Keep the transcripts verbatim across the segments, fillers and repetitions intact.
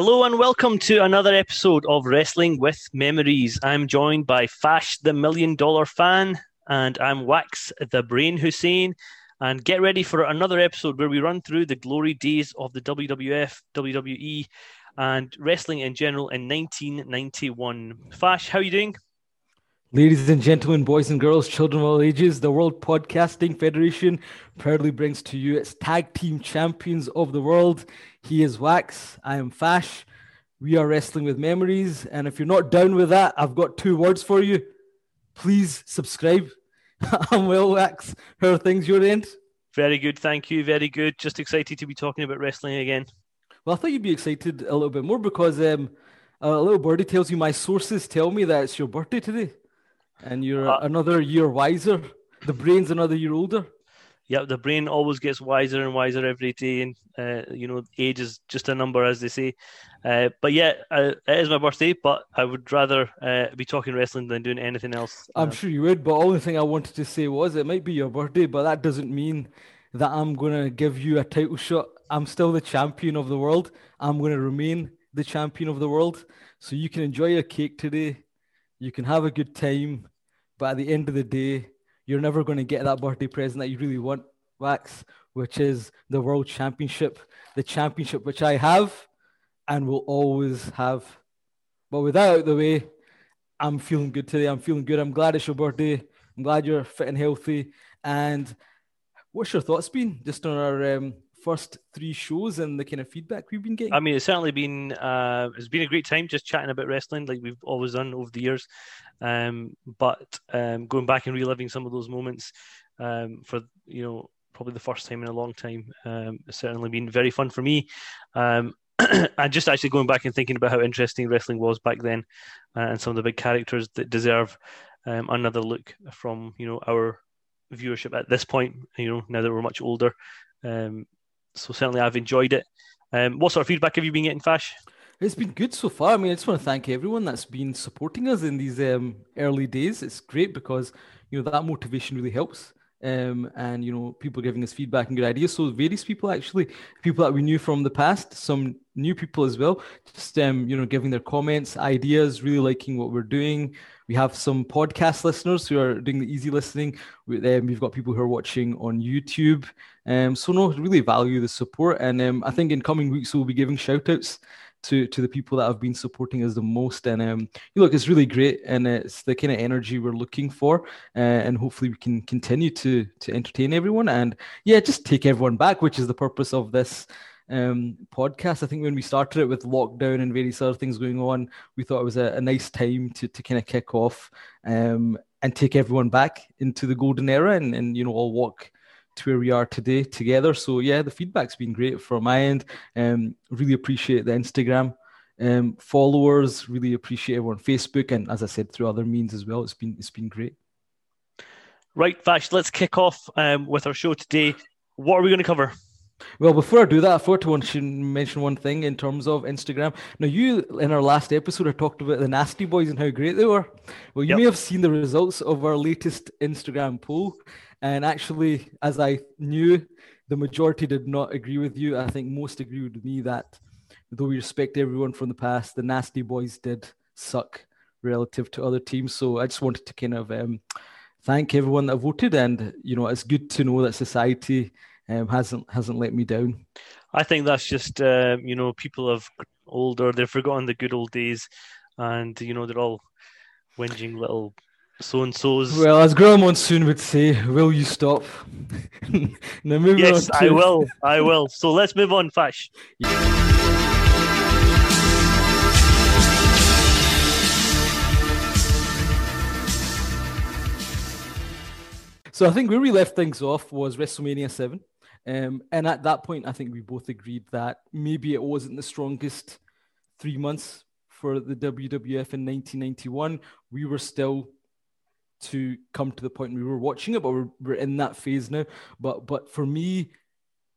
Hello and welcome to another episode of Wrestling With Memories. I'm joined by Fash the Million Dollar Fan, and I'm Wax the Brain Hussein. And get ready for another episode where we run through the glory days of the W W F, W W E, and wrestling in general in nineteen ninety-one. Fash, how are you doing? Ladies and gentlemen, boys and girls, children of all ages, the World Podcasting Federation proudly brings to you its tag team champions of the world. He is Wax, I am Fash, we are Wrestling With Memories, and if you're not down with that, I've got two words for you. Please subscribe. I'm Will Wax. How are things your end? Very good, thank you, very good. Just excited to be talking about wrestling again. Well, I thought you'd be excited a little bit more because um, a little birdie tells you my sources tell me that it's your birthday today. And you're uh, another year wiser. The brain's another year older. Yeah, the brain always gets wiser and wiser every day. And, uh, you know, age is just a number, as they say. Uh, but yeah, uh, it is my birthday, but I would rather uh, be talking wrestling than doing anything else. I'm know. sure you would. But the only thing I wanted to say was it might be your birthday, but that doesn't mean that I'm going to give you a title shot. I'm still the champion of the world. I'm going to remain the champion of the world. So you can enjoy your cake today. You can have a good time, but at the end of the day, you're never going to get that birthday present that you really want, Wax, which is the World Championship, the championship which I have and will always have. But with that out of the way, I'm feeling good today. I'm feeling good. I'm glad it's your birthday. I'm glad you're fit and healthy. And what's your thoughts been just on our um, first three shows and the kind of feedback we've been getting? I mean, it's certainly been uh, it's been a great time just chatting about wrestling like we've always done over the years. Um, but um, going back and reliving some of those moments um, for, you know, probably the first time in a long time. Um, it's certainly been very fun for me. Um, and just actually going back and thinking about how interesting wrestling was back then uh, and some of the big characters that deserve um, another look from, you know, our viewership at this point, you know, now that we're much older. Um, So certainly I've enjoyed it. Um, what sort of feedback have you been getting, Fash? It's been good so far. I mean, I just want to thank everyone that's been supporting us in these um, early days. It's great because, you know, that motivation really helps. Um, and, you know, people giving us feedback and good ideas. So various people, actually, people that we knew from the past, some new people as well, just, um, you know, giving their comments, ideas, really liking what we're doing. We have some podcast listeners who are doing the easy listening. We, um, we've got people who are watching on YouTube. Um, so, no, really value the support. And um, I think in coming weeks, we'll be giving shout-outs to, to the people that have been supporting us the most. And um, look, it's really great. And it's the kind of energy we're looking for. Uh, and hopefully we can continue to, to entertain everyone. And, yeah, just take everyone back, which is the purpose of this Um, podcast. I think when we started it with lockdown and various other things going on, we thought it was a, a nice time to, to kind of kick off um, and take everyone back into the golden era and, and, you know, all walk to where we are today together. So, yeah, the feedback's been great from my end. Um, really appreciate the Instagram um, followers, really appreciate everyone on Facebook. And as I said, through other means as well, it's been, it's been great. Right, Fash, let's kick off um, with our show today. What are we going to cover? Well, before I do that, I thought I should mention one thing in terms of Instagram. Now, you, in our last episode, I talked about the Nasty Boys and how great they were. Well, you yep. may have seen the results of our latest Instagram poll. And actually, as I knew, the majority did not agree with you. I think most agreed with me that, though we respect everyone from the past, the Nasty Boys did suck relative to other teams. So I just wanted to kind of um, thank everyone that voted. And, you know, it's good to know that society Um, hasn't hasn't let me down. I think that's just uh, you know people have older, they've forgotten the good old days, and you know they're all whinging little so and so's. Well, as Gorilla Monsoon would say, "Will you stop?" Now, moving yes, on to... I will. I will. So let's move on, Fash. Yeah. So I think where we left things off was WrestleMania seven. Um, and at that point, I think we both agreed that maybe it wasn't the strongest three months for the W W F in nineteen ninety-one. We were still to come to the point we were watching it, but we're, we're in that phase now. But, but for me,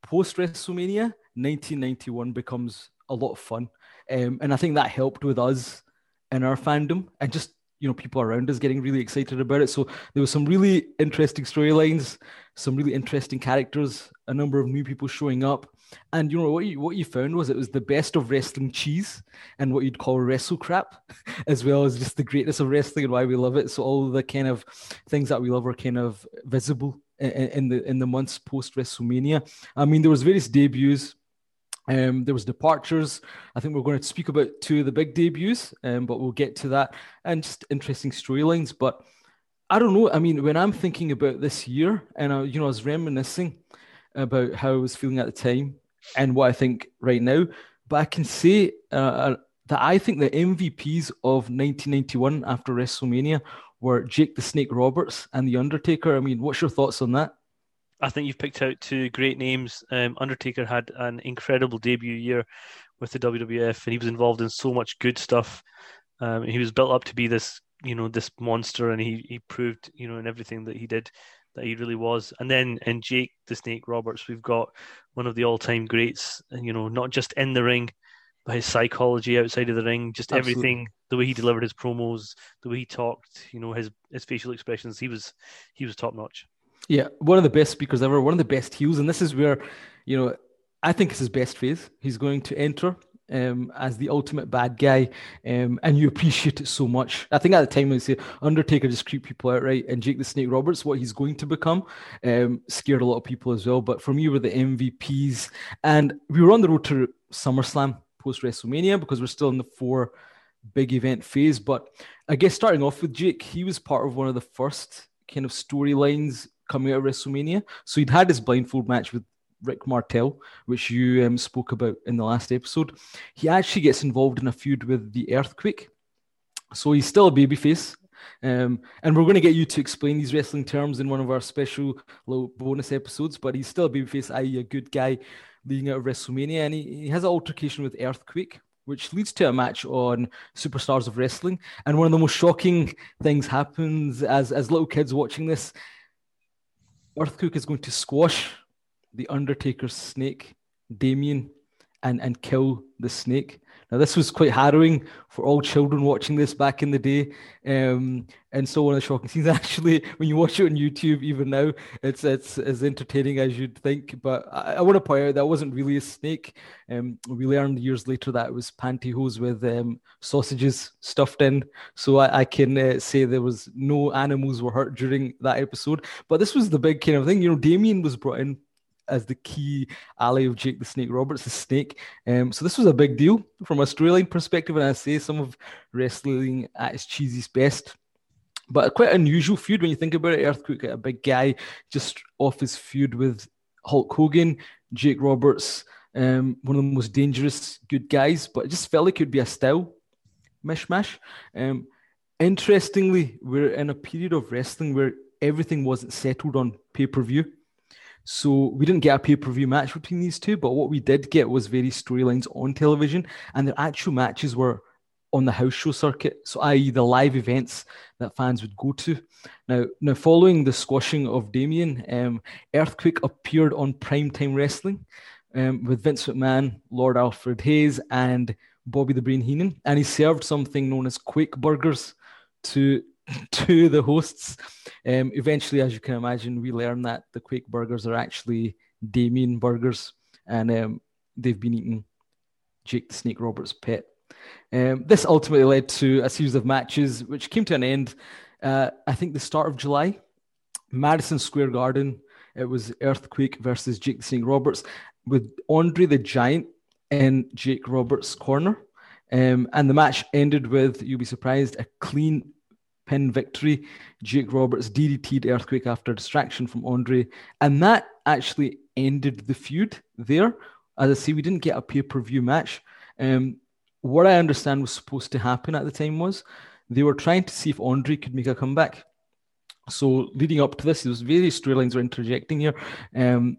post-WrestleMania, nineteen ninety-one becomes a lot of fun. Um, and I think that helped with us and our fandom and just you know, people around us getting really excited about it. So there was some really interesting storylines, some really interesting characters, a number of new people showing up. And you know what you what you found was it was the best of wrestling cheese and what you'd call wrestle crap, as well as just the greatness of wrestling and why we love it. So all the kind of things that we love are kind of visible in, in the in the months post WrestleMania. I mean, there was various debuts. Um, there was departures. I think we're going to speak about two of the big debuts, um, but we'll get to that, and just interesting storylines. But I don't know. I mean, when I'm thinking about this year, and I, you know, I was reminiscing about how I was feeling at the time and what I think right now. But I can say uh, that I think the M V Ps of nineteen ninety-one after WrestleMania were Jake the Snake Roberts and The Undertaker. I mean, what's your thoughts on that? I think you've picked out two great names. Um, Undertaker had an incredible debut year with the W W F, and he was involved in so much good stuff. Um, he was built up to be this, you know, this monster, and he he proved, you know, in everything that he did, that he really was. And then in Jake the Snake Roberts, we've got one of the all-time greats, and you know, not just in the ring, but his psychology outside of the ring, just Absolutely. everything, the way he delivered his promos, the way he talked, you know, his his facial expressions. He was he was top notch. Yeah, one of the best speakers ever, one of the best heels. And this is where, you know, I think it's his best phase. He's going to enter um, as the ultimate bad guy, um, and you appreciate it so much. I think at the time, they say Undertaker just creeped people out, right? And Jake the Snake Roberts, what he's going to become, um, scared a lot of people as well. But for me, we're the M V Ps. And we were on the road to SummerSlam post-WrestleMania because we're still in the four big event phase. But I guess starting off with Jake, he was part of one of the first kind of storylines coming out of WrestleMania. So he'd had his blindfold match with Rick Martel, which you um, spoke about in the last episode. He actually gets involved in a feud with the Earthquake. So he's still a babyface. Um, and we're going to get you to explain these wrestling terms in one of our special little bonus episodes, but he's still a babyface, that is a good guy leading out of WrestleMania. And he, he has an altercation with Earthquake, which leads to a match on Superstars of Wrestling. And one of the most shocking things happens as, as little kids watching this. Earthquake is going to squash the Undertaker's snake, Damien, and, and kill the snake. Now, this was quite harrowing for all children watching this back in the day. Um, and so one of the shocking scenes, actually, when you watch it on YouTube, even now, it's it's as entertaining as you'd think. But I, I want to point out that wasn't really a snake. Um, we learned years later that it was pantyhose with um, sausages stuffed in. So I, I can uh, say there was no animals were hurt during that episode. But this was the big kind of thing. You know, Damien was brought in as the key ally of Jake the Snake Roberts, the snake. Um, so this was a big deal from a storyline perspective, and I say some of wrestling at its cheesiest best. But quite unusual feud when you think about it. Earthquake, a big guy, just off his feud with Hulk Hogan, Jake Roberts, um, one of the most dangerous good guys, but it just felt like it would be a style mishmash. Um, interestingly, we're in a period of wrestling where everything wasn't settled on pay-per-view. So we didn't get a pay-per-view match between these two, but what we did get was various storylines on television, and their actual matches were on the house show circuit, so that is the live events that fans would go to. Now, now following the squashing of Damien, um, Earthquake appeared on Primetime Wrestling um, with Vince McMahon, Lord Alfred Hayes, and Bobby the Brain Heenan, and he served something known as Quake Burgers to to the hosts. Um, eventually, as you can imagine, we learned that the Quake Burgers are actually Damien Burgers, and um, they've been eating Jake the Snake Roberts' pet. Um, this ultimately led to a series of matches which came to an end, uh, I think the start of July, Madison Square Garden. It was Earthquake versus Jake the Snake Roberts with Andre the Giant in Jake Roberts' corner. Um, and the match ended with, you'll be surprised, a clean pin victory. Jake Roberts D D T'd Earthquake after a distraction from Andre, and that actually ended the feud there. As I say, we didn't get a pay-per-view match. Um, what I understand was supposed to happen at the time was they were trying to see if Andre could make a comeback. So leading up to this, those various storylines were interjecting here, um,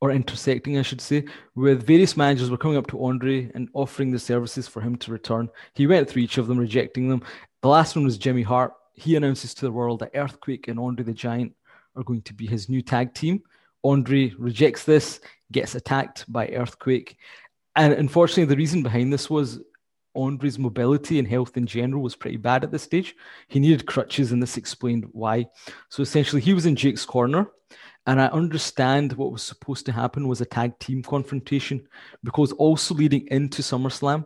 or intersecting, I should say, with various managers were coming up to Andre and offering the services for him to return. He went through each of them, rejecting them. The last one was Jimmy Hart. He announces to the world that Earthquake and Andre the Giant are going to be his new tag team. Andre rejects this, gets attacked by Earthquake. And unfortunately, the reason behind this was Andre's mobility and health in general was pretty bad at this stage. He needed crutches, and this explained why. So essentially, he was in Jake's corner, And I understand what was supposed to happen was a tag team confrontation, because also leading into SummerSlam,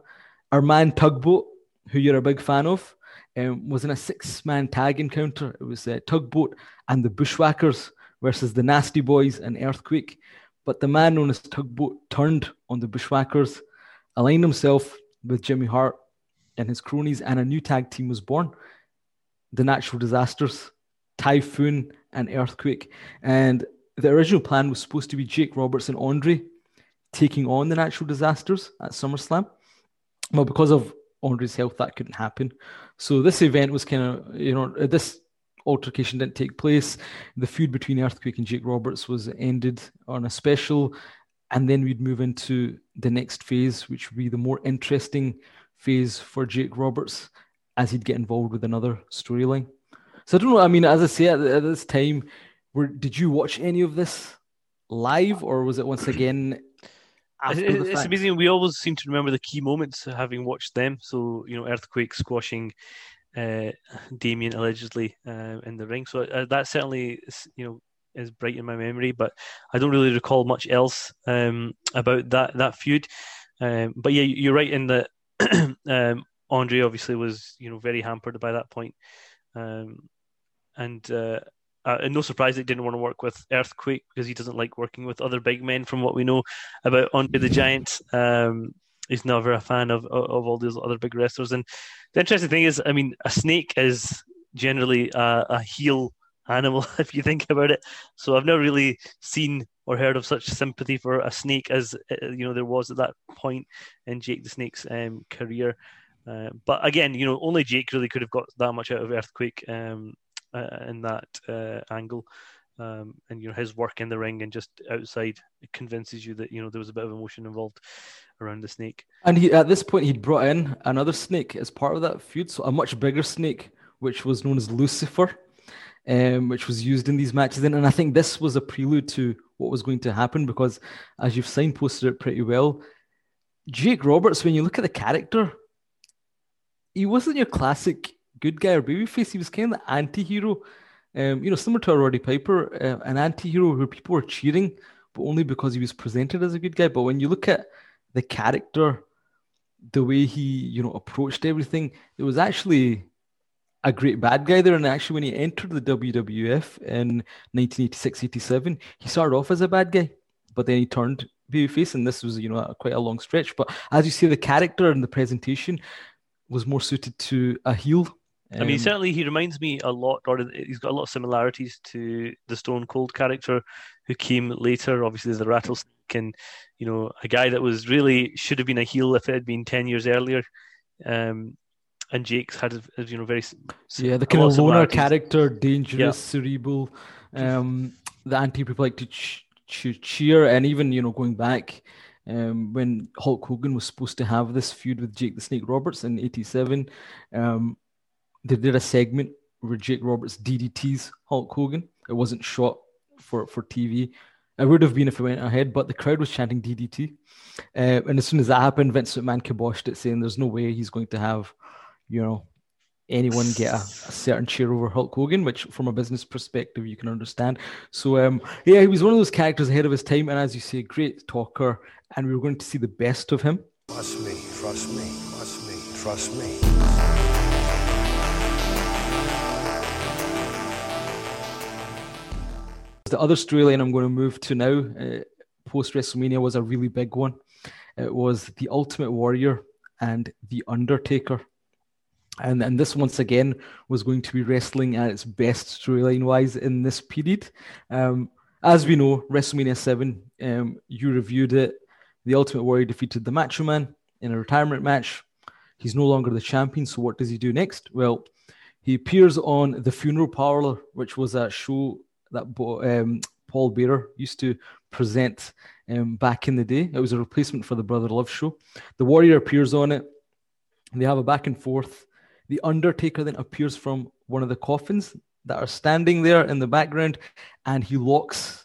our man Tugboat, who you're a big fan of, um, was in a six-man tag encounter. It was uh, Tugboat and the Bushwhackers versus the Nasty Boys and Earthquake. But the man known as Tugboat turned on the Bushwhackers, aligned himself with Jimmy Hart and his cronies, and a new tag team was born. The Natural Disasters, Typhoon and Earthquake. And the original plan was supposed to be Jake Roberts and Andre taking on the Natural Disasters at SummerSlam. Well, because of Andre's health, that couldn't happen. So this event was kind of, you know, this altercation didn't take place. The feud between Earthquake and Jake Roberts was ended on a special. And then we'd move into the next phase, which would be the more interesting phase for Jake Roberts, as he'd get involved with another storyline. So I don't know. I mean, as I say, at, at this time, were, did you watch any of this live, or was it once again after it, the fact? It's amazing. We always seem to remember the key moments, having watched them. So, you know, Earthquake squashing uh, Damien allegedly uh, in the ring. So uh, that certainly, you know, is bright in my memory. But I don't really recall much else um, about that that feud. Um, but yeah, you're right in that um, Andre obviously was, you know, very hampered by that point. Um, and uh, uh, no surprise they didn't want to work with Earthquake, because he doesn't like working with other big men. From what we know about Andre the Giant, um, he's never a fan of, of of all these other big wrestlers. And the interesting thing is, I mean, a snake is generally a, a heel animal if you think about it. So I've never really seen or heard of such sympathy for a snake as, you know, there was at that point in Jake the Snake's um, career. Uh, but again, you know, only Jake really could have got that much out of Earthquake um, uh, in that uh, angle, um, and you know, his work in the ring and just outside convinces you that, you know, there was a bit of emotion involved around the snake. And he, at this point, he'd brought in another snake as part of that feud, so a much bigger snake, which was known as Lucifer, um, which was used in these matches. And I think this was a prelude to what was going to happen, because as you've signposted it pretty well, Jake Roberts, when you look at the character, he wasn't your classic good guy or babyface. He was kind of the anti-hero, um, you know, similar to a Roddy Piper, uh, an anti-hero who people were cheering, but only because he was presented as a good guy. But when you look at the character, the way he, you know, approached everything, it was actually a great bad guy there. And actually, when he entered the W W F in nineteen eighty-six eighty-seven, he started off as a bad guy, but then he turned babyface, and this was, you know, a, quite a long stretch. But as you see, the character and the presentation was more suited to a heel. Um, I mean, certainly he reminds me a lot, or he's got a lot of similarities to the Stone Cold character who came later, obviously, as the Rattlesnake, and, you know, a guy that was really, should have been a heel if it had been ten years earlier. Um, and Jake's had, you know, very... Yeah, the kind of loner character, dangerous, yeah. cerebral, um, the anti people like to ch- ch- cheer, and even, you know, going back... Um, when Hulk Hogan was supposed to have this feud with Jake the Snake Roberts in eighty-seven, um, they did a segment where Jake Roberts D D Ts Hulk Hogan. It wasn't shot for, for T V. It would have been if it went ahead, but the crowd was chanting D D T. Uh, and as soon as that happened, Vince McMahon kiboshed it, saying there's no way he's going to have, you know, anyone get a, a certain cheer over Hulk Hogan, which from a business perspective, you can understand. So, um, yeah, he was one of those characters ahead of his time. And as you say, great talker. And we were going to see the best of him. Trust me, trust me, trust me, trust me. The other storyline I'm going to move to now, uh, post-WrestleMania, was a really big one. It was The Ultimate Warrior and The Undertaker. And and this, once again, was going to be wrestling at its best storyline-wise in this period. Um, as we know, WrestleMania seven, um, you reviewed it. The Ultimate Warrior defeated the Macho Man in a retirement match. He's no longer the champion, so what does he do next? Well, he appears on The Funeral Parlor, which was a show that um, Paul Bearer used to present um, back in the day. It was a replacement for the Brother Love show. The Warrior appears on it. They have a back and forth. The Undertaker then appears from one of the coffins that are standing there in the background, and he locks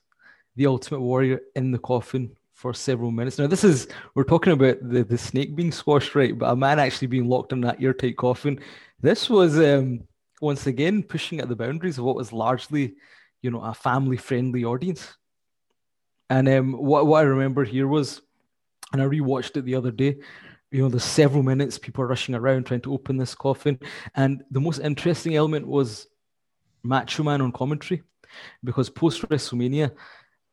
the Ultimate Warrior in the coffin for several minutes. Now, this is, we're talking about the, the snake being squashed, right? But a man actually being locked in that airtight coffin. This was, um, once again, pushing at the boundaries of what was largely, you you know, a family-friendly audience. And um, what, what I remember here was, and I rewatched it the other day, you know, there's several minutes, people are rushing around trying to open this coffin. And the most interesting element was Macho Man on commentary, because post-WrestleMania,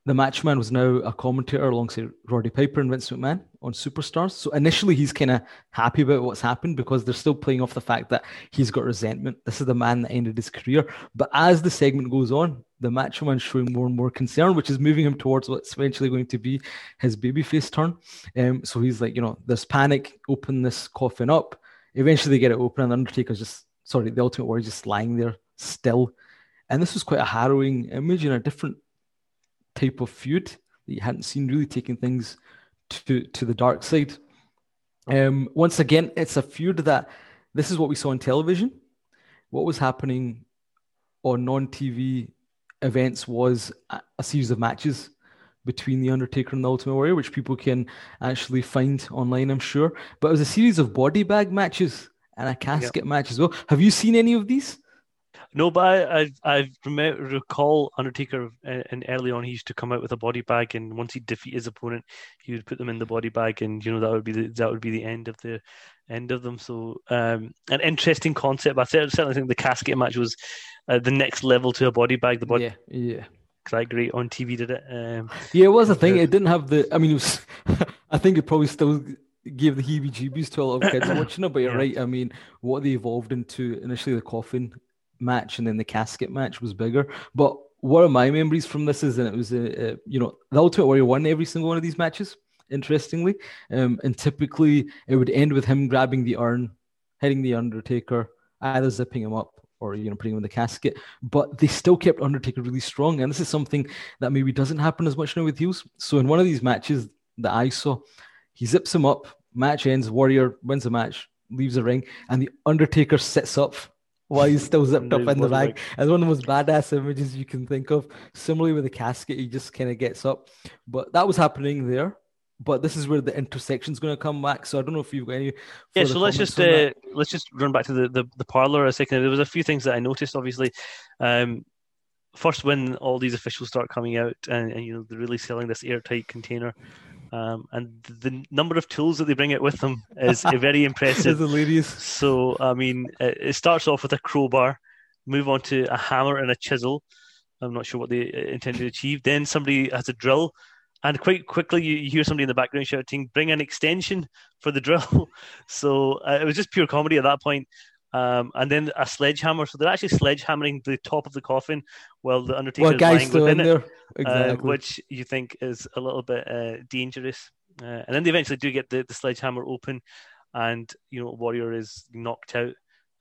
the Macho Man was now a commentator alongside Roddy Piper and Vince McMahon on Superstars. So initially, he's kind of happy about what's happened because they're still playing off the fact that he's got resentment. This is the man that ended his career. But as the segment goes on, the Macho Man's showing more and more concern, which is moving him towards what's eventually going to be his babyface turn. Um, so he's like, you know, there's panic, open this coffin up. Eventually, they get it open, and the Undertaker's just, sorry, the Ultimate Warrior just lying there still. And this was quite a harrowing image and a different type of feud that you hadn't seen, really taking things to, to the dark side. Um, once again, it's a feud that this is what we saw on television. What was happening on non-T V events was a, a series of matches between The Undertaker and The Ultimate Warrior, which people can actually find online, I'm sure. But it was a series of body bag matches and a casket yep. match as well. Have you seen any of these? No, but I I, I remember, recall Undertaker, uh, and early on he used to come out with a body bag, and once he defeated his opponent, he would put them in the body bag, and you know that would be the, that would be the end of the end of them. So um, an interesting concept. But I certainly think the casket match was uh, the next level to a body bag. The body, yeah, yeah, that great on T V did it. Um, yeah, it was a thing. It didn't have the. I mean, it was. I think it probably still gave the heebie-jeebies to a lot of kids watching it. But you're yeah. right. I mean, what they evolved into initially the coffin match and then the casket match was bigger. But one of my memories from this is, and it was a, a you know, the Ultimate Warrior won every single one of these matches, interestingly, um, and typically it would end with him grabbing the urn, hitting the Undertaker, either zipping him up or, you know, putting him in the casket. But they still kept Undertaker really strong, and this is something that maybe doesn't happen as much now with heels. So in one of these matches that I saw, he zips him up, match ends, Warrior wins the match, leaves the ring, and the Undertaker sits up while he's still zipped up in the bag. It's one of the most badass images you can think of. Similarly with the casket, he just kind of gets up. But that was happening there. But this is where the intersection's going to come back. So I don't know if you've got any. Yeah, so let's just uh, let's just run back to the, the, the parlor a second. There was a few things that I noticed, obviously. Um, first, when all these officials start coming out and, and you know they're really selling this airtight container, Um, and the number of tools that they bring it with them is very impressive. So, I mean, it starts off with a crowbar, move on to a hammer and a chisel. I'm not sure what they intend to achieve. Then somebody has a drill, and quite quickly you hear somebody in the background shouting, "Bring an extension for the drill." So uh, it was just pure comedy at that point. Um, and then a sledgehammer. So they're actually sledgehammering the top of the coffin while the Undertaker well, is lying within it, exactly. uh, which you think is a little bit uh, dangerous. Uh, and then they eventually do get the, the sledgehammer open, and, you know, Warrior is knocked out,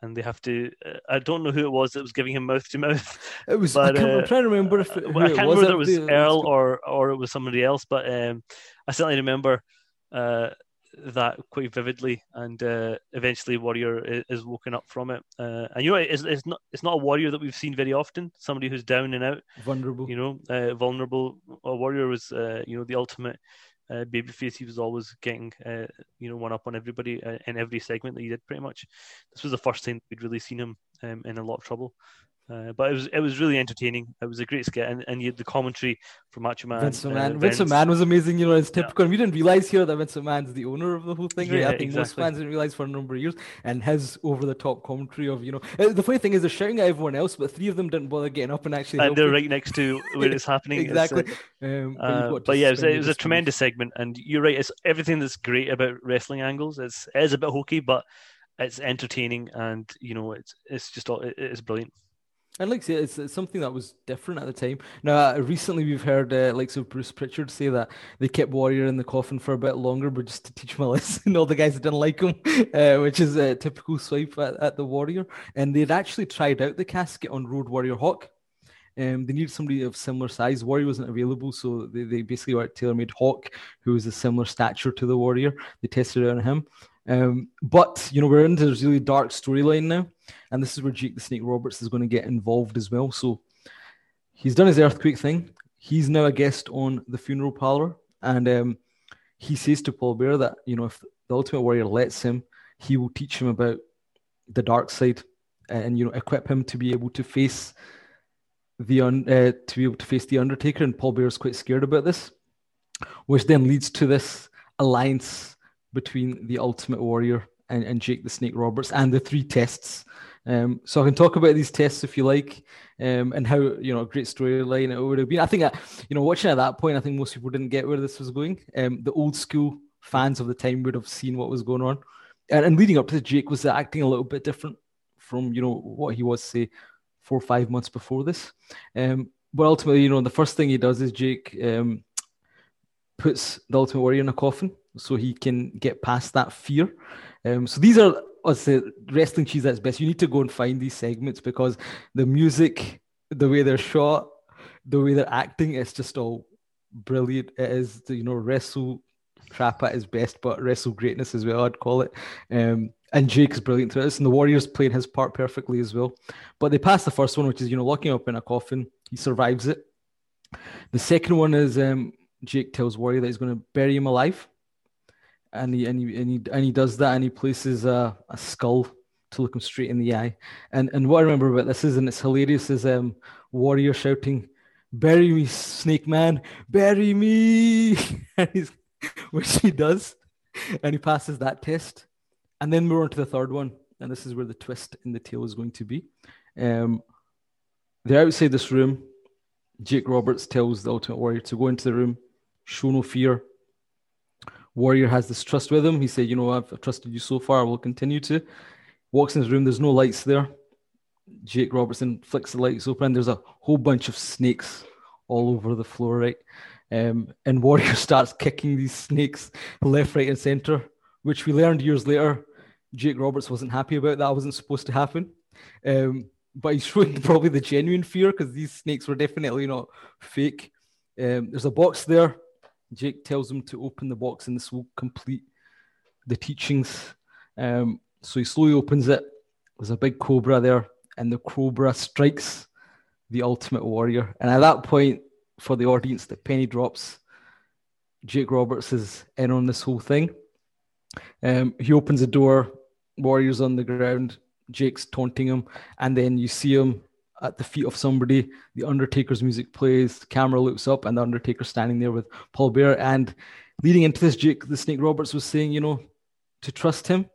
and they have to... Uh, I don't know who it was that was giving him mouth-to-mouth. It was, but, I can't, uh, I'm trying to remember if it, well, I can't it was. remember if it was Earl or, or it was somebody else, but um, I certainly remember... Uh, that quite vividly, and uh, eventually Warrior is, is woken up from it. Uh, and you know, it's, it's not it's not a Warrior that we've seen very often. Somebody who's down and out, vulnerable. You know, uh, vulnerable. A Warrior was, uh, you know, the ultimate uh, babyface. He was always getting, uh, you know, one up on everybody uh, in every segment that he did. Pretty much, this was the first time we'd really seen him um, in a lot of trouble. Uh, but it was it was really entertaining. It was a great skit, and, and you had the commentary from Macho Man. Vince McMahon, uh, Vince McMahon was amazing. You know, it's typical. Yeah. And we didn't realize here that Vince McMahon's the owner of the whole thing. Right? Yeah, I think exactly. most fans didn't realize for a number of years. And his over-the-top commentary of, you know, the funny thing is they're shouting at everyone else, but three of them didn't bother getting up and actually. And they're it. right next to where it's happening. Exactly. It's, uh, um, uh, but, but yeah, it was, it was a tremendous segment, and you're right. It's everything that's great about wrestling angles. It's it is a bit hokey, but it's entertaining, and you know, it's it's just all it, it's brilliant. And like I say, it's, it's something that was different at the time. Now, recently we've heard uh, like so Bruce Pritchard say that they kept Warrior in the coffin for a bit longer, but just to teach him a lesson, all the guys that didn't like him, uh, which is a typical swipe at, at the Warrior. And they'd actually tried out the casket on Road Warrior Hawk. Um, they needed somebody of similar size. Warrior wasn't available, so they, they basically were at TaylorMade Hawk, who was a similar stature to the Warrior. They tested it on him. Um, but, you know, we're into this really dark storyline now, and this is where Jake the Snake Roberts is going to get involved as well. So he's done his Earthquake thing. He's now a guest on The Funeral Parlor, and um, he says to Paul Bearer that, you know, if the Ultimate Warrior lets him, he will teach him about the dark side and, you know, equip him to be able to face the un, uh, to be able to face The Undertaker, and Paul Bearer's quite scared about this, which then leads to this alliance between The Ultimate Warrior and, and Jake the Snake Roberts and the three tests. Um, so I can talk about these tests if you like, um, and how, you know, a great storyline it would have been. I think, I, you know, watching at that point, I think most people didn't get where this was going. Um, the old school fans of the time would have seen what was going on. And, and leading up to this, Jake was acting a little bit different from, you know, what he was, say, four or five months before this. Um, but ultimately, you know, the first thing he does is Jake um, puts the Ultimate Warrior in a coffin so he can get past that fear. Um, so these are... I'd say wrestling cheese that's best. You need to go and find these segments because the music, the way they're shot, the way they're acting, it's just all brilliant. It is, you know, wrestle crap at his best, but wrestle greatness as well, I'd call it. Um, and Jake's brilliant to this, and the Warrior's playing his part perfectly as well. But they pass the first one, which is, you know, locking up in a coffin. He survives it. The second one is um, Jake tells Warrior that he's going to bury him alive. And he, and, he, and, he, and he does that, and he places a, a skull to look him straight in the eye. And and what I remember about this is, and it's hilarious, is um, Warrior shouting, "Bury me, Snake Man! Bury me!" and he's, which he does. And he passes that test. And then we're on to the third one. And this is where the twist in the tale is going to be. Um, they're outside this room. Jake Roberts tells the Ultimate Warrior to go into the room, show no fear. Warrior has this trust with him. He said, you know, I've trusted you so far. I will continue to. Walks in his room. There's no lights there. Jake Robertson flicks the lights open. And there's a whole bunch of snakes all over the floor, right? Um, and Warrior starts kicking these snakes left, right, and center, which we learned years later. Jake Roberts wasn't happy about that. It wasn't supposed to happen. Um, but he's showing probably the genuine fear because these snakes were definitely not fake. Um, there's a box there. Jake tells him to open the box and this will complete the teachings. Um, so he slowly opens it. There's a big cobra there, and the cobra strikes the Ultimate Warrior. And at that point, for the audience, the penny drops. Jake Roberts is in on this whole thing. Um, he opens the door. Warrior's on the ground. Jake's taunting him. And then you see him at the feet of somebody, The Undertaker's music plays, the camera looks up, and The Undertaker standing there with Paul Bearer. And leading into this, Jake the Snake Roberts was saying, you know, to trust him.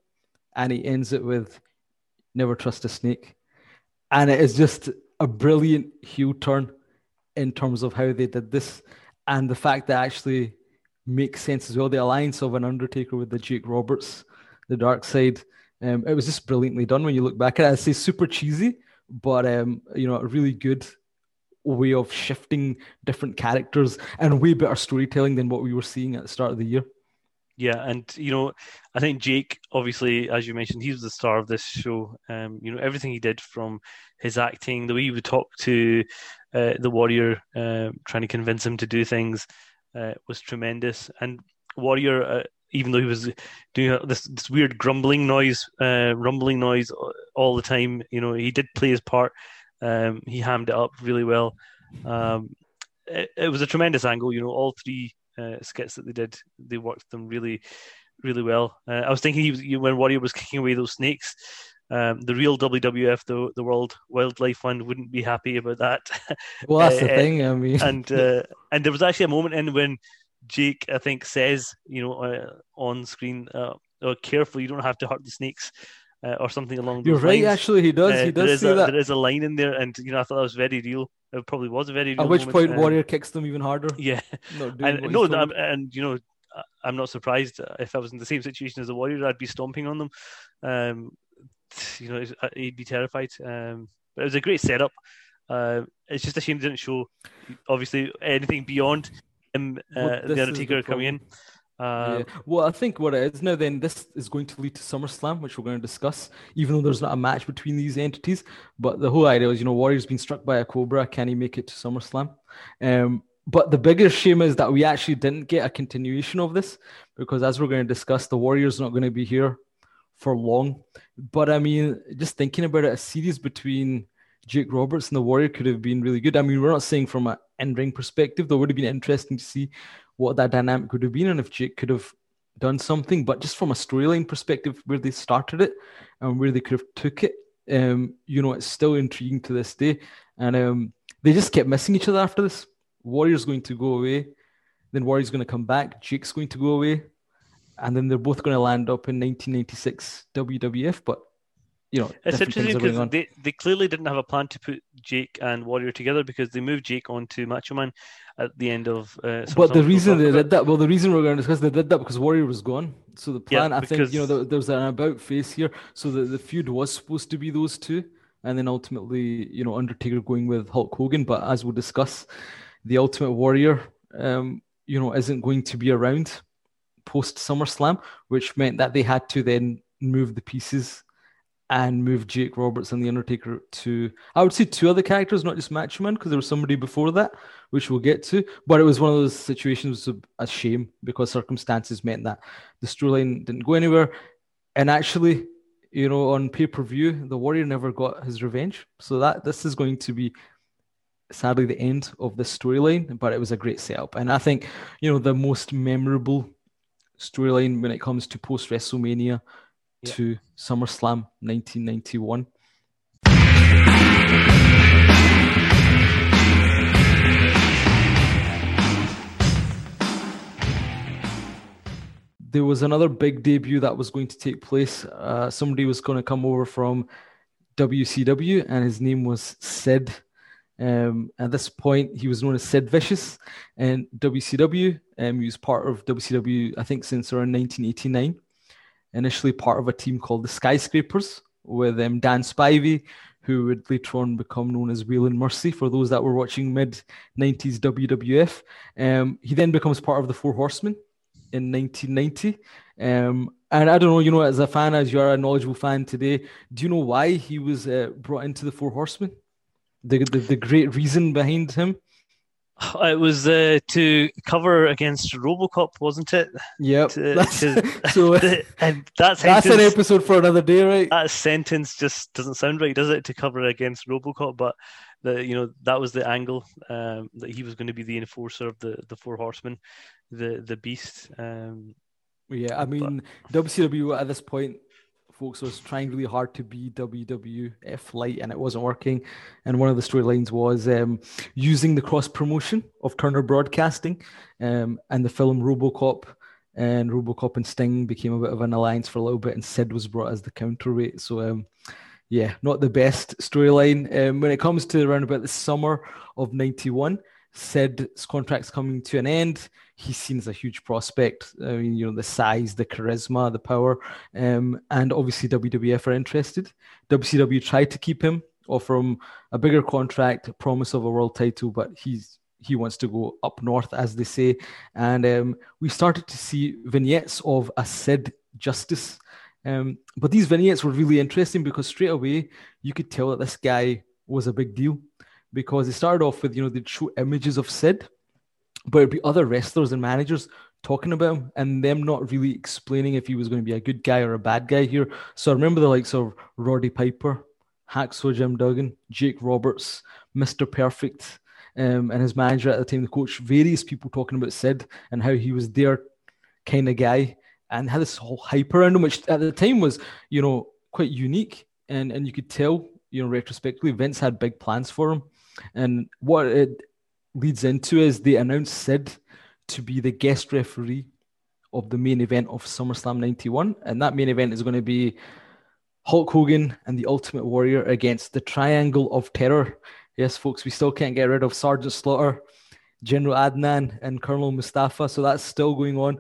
And he ends it with, never trust a snake. And it is just a brilliant heel turn in terms of how they did this. And the fact that actually makes sense as well. The alliance of an Undertaker with the Jake Roberts, the dark side. Um, it was just brilliantly done when you look back at it. I'd say super cheesy. But, um, you know, a really good way of shifting different characters and way better storytelling than what we were seeing at the start of the year. Yeah, and, you know, I think Jake, obviously, as you mentioned, he was the star of this show. Um, you know, everything he did from his acting, the way he would talk to uh, the Warrior, uh, trying to convince him to do things uh, was tremendous. And Warrior, uh, even though he was doing this, this weird grumbling noise, uh, rumbling noise all the time, you know, he did play his part. Um, he hammed it up really well. Um, it, it was a tremendous angle. You know, all three uh, skits that they did, they worked them really, really well. Uh, I was thinking he was, when Warrior was kicking away those snakes, um, the real W W F, the, the World Wildlife Fund, wouldn't be happy about that. Well, that's uh, the thing. I mean, and uh, and there was actually a moment in when Jake, I think, says, you know, uh, on screen, uh, oh, careful, you don't have to hurt the snakes, uh, or something along those lines. You're right, actually, he does, uh, he does say a, that. There is a line in there, and, you know, I thought that was very real. It probably was a very real At which moment. point, um, Warrior kicks them even harder. Yeah. And, no, I'm, and, you know, I'm not surprised. If I was in the same situation as the Warrior, I'd be stomping on them. Um, you know, he'd be terrified. Um, but it was a great setup. Uh, it's just a shame it didn't show, obviously, anything beyond him, uh, well, the Undertaker the coming in. Um, yeah. Well, I think what it is now then, this is going to lead to SummerSlam, which we're going to discuss, even though there's not a match between these entities. But the whole idea is, you know, Warrior's been struck by a cobra. Can he make it to SummerSlam? Um, but the bigger shame is that we actually didn't get a continuation of this because, as we're going to discuss, the Warrior's not going to be here for long. But, I mean, just thinking about it, a series between Jake Roberts and the Warrior could have been really good. I mean, we're not saying from an in-ring perspective, though it would have been interesting to see what that dynamic would have been and if Jake could have done something. But just from a storyline perspective, where they started it and where they could have took it, um, you know, it's still intriguing to this day. And um, They just kept missing each other after this. Warrior's going to go away. Then Warrior's going to come back. Jake's going to go away. And then they're both going to land up in nineteen ninety-six W W F. But, you know, it's interesting because they, they clearly didn't have a plan to put Jake and Warrior together because they moved Jake onto Macho Man at the end of... Uh, but the reason they did that, well, the reason we're going to discuss, they did that because Warrior was gone. So the plan, yeah, I because... think, you know, there, there's an about face here. So the, the feud was supposed to be those two. And then ultimately, you know, Undertaker going with Hulk Hogan. But as we'll discuss, the Ultimate Warrior, um, you know, isn't going to be around post SummerSlam, which meant that they had to then move the pieces and move Jake Roberts and The Undertaker to, I would say, two other characters, not just Macho Man, because there was somebody before that, which we'll get to. But it was one of those situations of a shame because circumstances meant that the storyline didn't go anywhere. And actually, you know, on pay-per-view, the Warrior never got his revenge. So that this is going to be, sadly, the end of this storyline, but it was a great setup. And I think, you know, the most memorable storyline when it comes to post-WrestleMania yeah. to SummerSlam nineteen ninety-one. There was another big debut that was going to take place. Uh, somebody was going to come over from W C W, and his name was Sid. Um, at this point, he was known as Sid Vicious. And W C W, um, he was part of W C W, I think, since around nineteen eighty-nine. Initially part of a team called the Skyscrapers with um, Dan Spivey, who would later on become known as Wheel and Mercy, for those that were watching mid-nineties W W F. Um, he then becomes part of the Four Horsemen in nineteen ninety. Um, and I don't know, you know, as a fan, as you are a knowledgeable fan today, do you know why he was uh, brought into the Four Horsemen? The, the the great reason behind him? It was uh, to cover against Robocop, wasn't it? Yep. To, that's, so, the, and that sentence, that's an episode for another day, right? That sentence just doesn't sound right, does it? To cover against Robocop, but the, you know, that was the angle um, that he was going to be the enforcer of the, the Four Horsemen, the the Beast. Um, yeah, I mean, but... W C W at this point, folks, was trying really hard to be W W F light, and it wasn't working. And one of the storylines was um, using the cross promotion of Turner Broadcasting um, and the film Robocop. And Robocop and Sting became a bit of an alliance for a little bit, and Sid was brought as the counterweight. So, um, yeah, not the best storyline. Um, when it comes to around about the summer of ninety-one, Sid's contract's coming to an end. He seems a huge prospect. I mean, you know, the size, the charisma, the power, um, and obviously W W F are interested. W C W tried to keep him, offer him a bigger contract, promise of a world title, but he's he wants to go up north, as they say. And um, we started to see vignettes of a Sid Justice, um, but these vignettes were really interesting because straight away you could tell that this guy was a big deal. Because it started off with, you know, they'd show images of Sid, but it'd be other wrestlers and managers talking about him and them not really explaining if he was going to be a good guy or a bad guy here. So I remember the likes of Roddy Piper, Hacksaw Jim Duggan, Jake Roberts, Mister Perfect, um, and his manager at the time, the coach, various people talking about Sid and how he was their kind of guy and had this whole hype around him, which at the time was, you know, quite unique. And, and you could tell, you know, retrospectively, Vince had big plans for him. And what it leads into is they announced Sid to be the guest referee of the main event of SummerSlam ninety-one. And that main event is going to be Hulk Hogan and the Ultimate Warrior against the Triangle of Terror. Yes, folks, we still can't get rid of Sergeant Slaughter, General Adnan, and Colonel Mustafa. So that's still going on.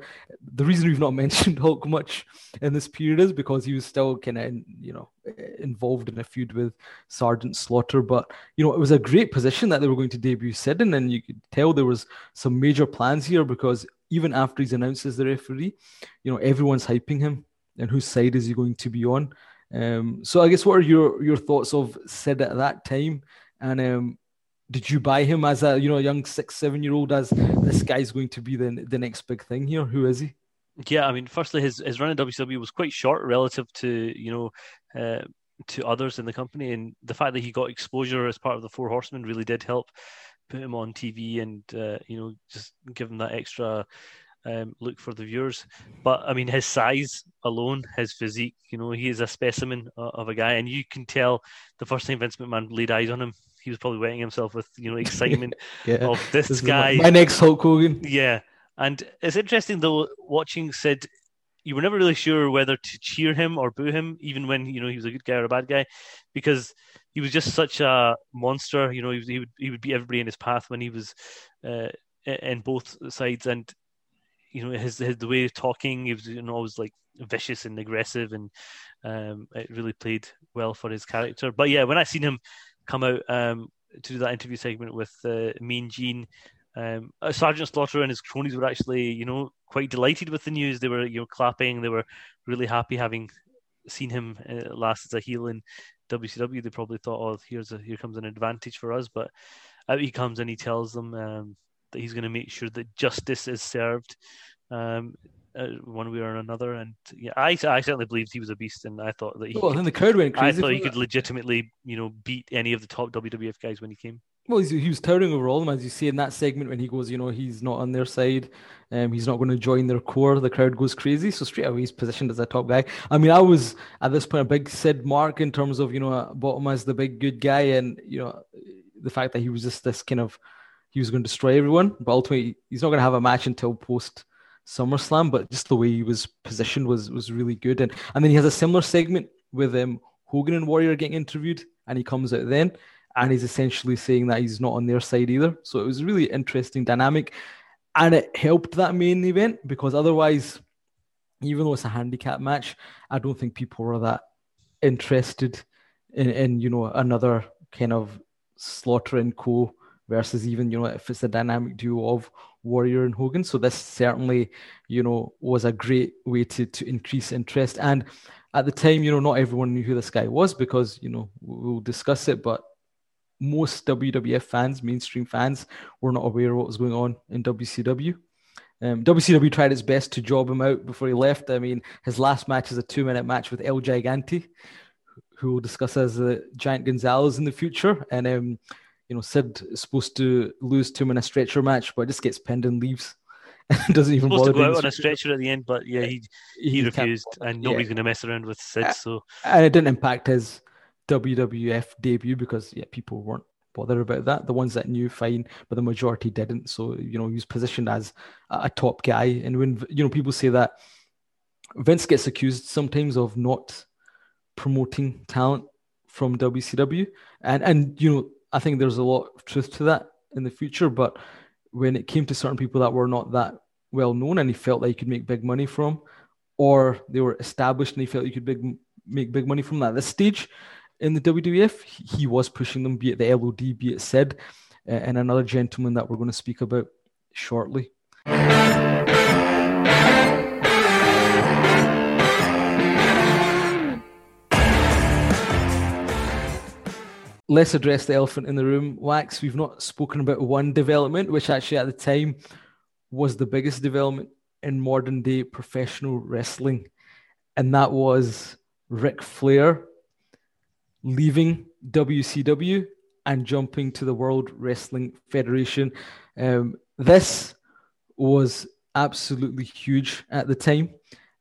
The reason we've not mentioned Hulk much in this period is because he was still kind of, you know, involved in a feud with Sergeant Slaughter. But, you know, it was a great position that they were going to debut Sid in, and you could tell there was some major plans here because even after he's announced as the referee, you know, everyone's hyping him and whose side is he going to be on? Um, so I guess what are your, your thoughts of Sid at that time? And, um, did you buy him as a, you know, a young six, seven-year-old as this guy's going to be the the next big thing here? Who is he? Yeah, I mean, firstly, his, his run in W C W was quite short relative to, you know, uh, to others in the company. And the fact that he got exposure as part of the Four Horsemen really did help put him on T V and, uh, you know, just give him that extra um, look for the viewers. But, I mean, his size alone, his physique, you know, he is a specimen of a guy. And you can tell the first time Vince McMahon laid eyes on him, he was probably wetting himself with, you know, excitement yeah. of this, this guy. My, my next Hulk Hogan. Yeah. And it's interesting, though, watching Sid, you were never really sure whether to cheer him or boo him, even when, you know, he was a good guy or a bad guy, because he was just such a monster. You know, he, was, he would he would beat everybody in his path when he was uh, in both sides. And, you know, his, his the way of talking, he was, you know, always like vicious and aggressive, and um, it really played well for his character. But yeah, when I seen him come out um, to do that interview segment with uh, Mean Gene, Um, Sergeant Slaughter and his cronies were actually, you know, quite delighted with the news. They were, you know, clapping. They were really happy having seen him uh, last as a heel in W C W. They probably thought, "Oh, here's a, here comes an advantage for us." But out he comes and he tells them um, that he's going to make sure that justice is served, um, uh, one way or another. And yeah, I, I certainly believed he was a beast, and I thought that he. Well, could, then the crowd went crazy. I thought he could that. legitimately, you know, beat any of the top W W F guys when he came. Well, he was towering over all of them, as you see in that segment when he goes, you know, he's not on their side, um, he's not going to join their core. The crowd goes crazy, so straight away he's positioned as a top guy. I mean, I was at this point a big Sid mark in terms of, you know, bottom as the big good guy, and you know, the fact that he was just this kind of, he was going to destroy everyone. But ultimately, he's not going to have a match until post SummerSlam. But just the way he was positioned was was really good, and and then he has a similar segment with um, Hogan and Warrior getting interviewed, and he comes out then. And he's essentially saying that he's not on their side either. So it was a really interesting dynamic. And it helped that main event, because otherwise, even though it's a handicap match, I don't think people were that interested in, in you know, another kind of Slaughter and Co. versus even, you know, if it's a dynamic duo of Warrior and Hogan. So this certainly, you know, was a great way to, to increase interest. And at the time, you know, not everyone knew who this guy was, because, you know, we'll discuss it, but most W W F fans, mainstream fans, were not aware of what was going on in W C W. Um, W C W tried its best to job him out before he left. I mean, his last match is a two-minute match with El Gigante, who we'll discuss as the Giant Gonzalez in the future. And, um, you know, Sid is supposed to lose to him in a stretcher match, but just gets pinned and leaves. Doesn't even supposed bother to go out on a stretcher at the end, but yeah, he he, he refused, and nobody's yeah. going to mess around with Sid. So and it didn't impact his W W F debut, because yeah, people weren't bothered about that. The ones that knew, fine, but the majority didn't. So, you know, he was positioned as a top guy. And when, you know, people say that Vince gets accused sometimes of not promoting talent from W C W, and and you know, I think there's a lot of truth to that in the future. But when it came to certain people that were not that well known, and he felt that he could make big money from, or they were established and he felt he could big make big money from that at this stage in the W W F, he was pushing them, be it the L O D, be it Sid, uh, and another gentleman that we're going to speak about shortly. Let's address the elephant in the room, Wax. We've not spoken about one development, which actually at the time was the biggest development in modern day professional wrestling, and that was Ric Flair leaving W C W and jumping to the World Wrestling Federation. Um, this was absolutely huge at the time,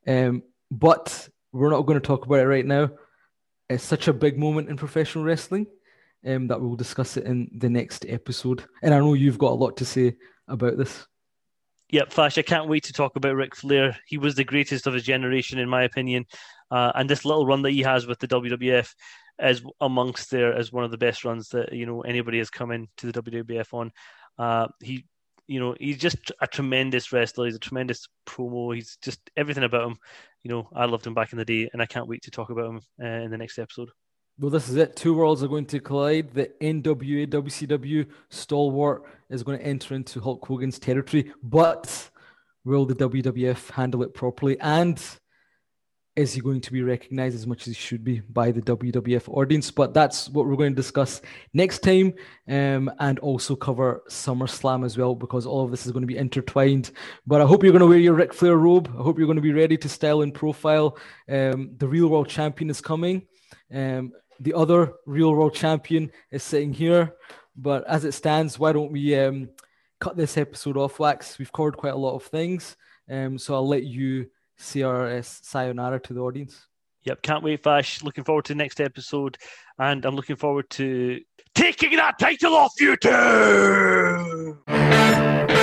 um, but we're not going to talk about it right now. It's such a big moment in professional wrestling um, that we'll discuss it in the next episode. And I know you've got a lot to say about this. Yeah, Fash, I can't wait to talk about Ric Flair. He was the greatest of his generation, in my opinion. Uh, and this little run that he has with the W W F is amongst there as one of the best runs that, you know, anybody has come into the W W F on. Uh, he, you know, he's just a tremendous wrestler. He's a tremendous promo. He's just everything about him. You know, I loved him back in the day, and I can't wait to talk about him uh, in the next episode. Well, this is it. Two worlds are going to collide. The N W A W C W stalwart is going to enter into Hulk Hogan's territory, but will the W W F handle it properly? And is he going to be recognized as much as he should be by the W W F audience? But that's what we're going to discuss next time, um, and also cover SummerSlam as well, because all of this is going to be intertwined. But I hope you're going to wear your Ric Flair robe. I hope you're going to be ready to style and profile. Um, the real world champion is coming. Um, the other real world champion is sitting here. But as it stands, why don't we um, cut this episode off, Wax? We've covered quite a lot of things. Um, so I'll let you see our uh, sayonara to the audience. Yep, can't wait, Fash. Looking forward to the next episode, and I'm looking forward to taking that title off you two.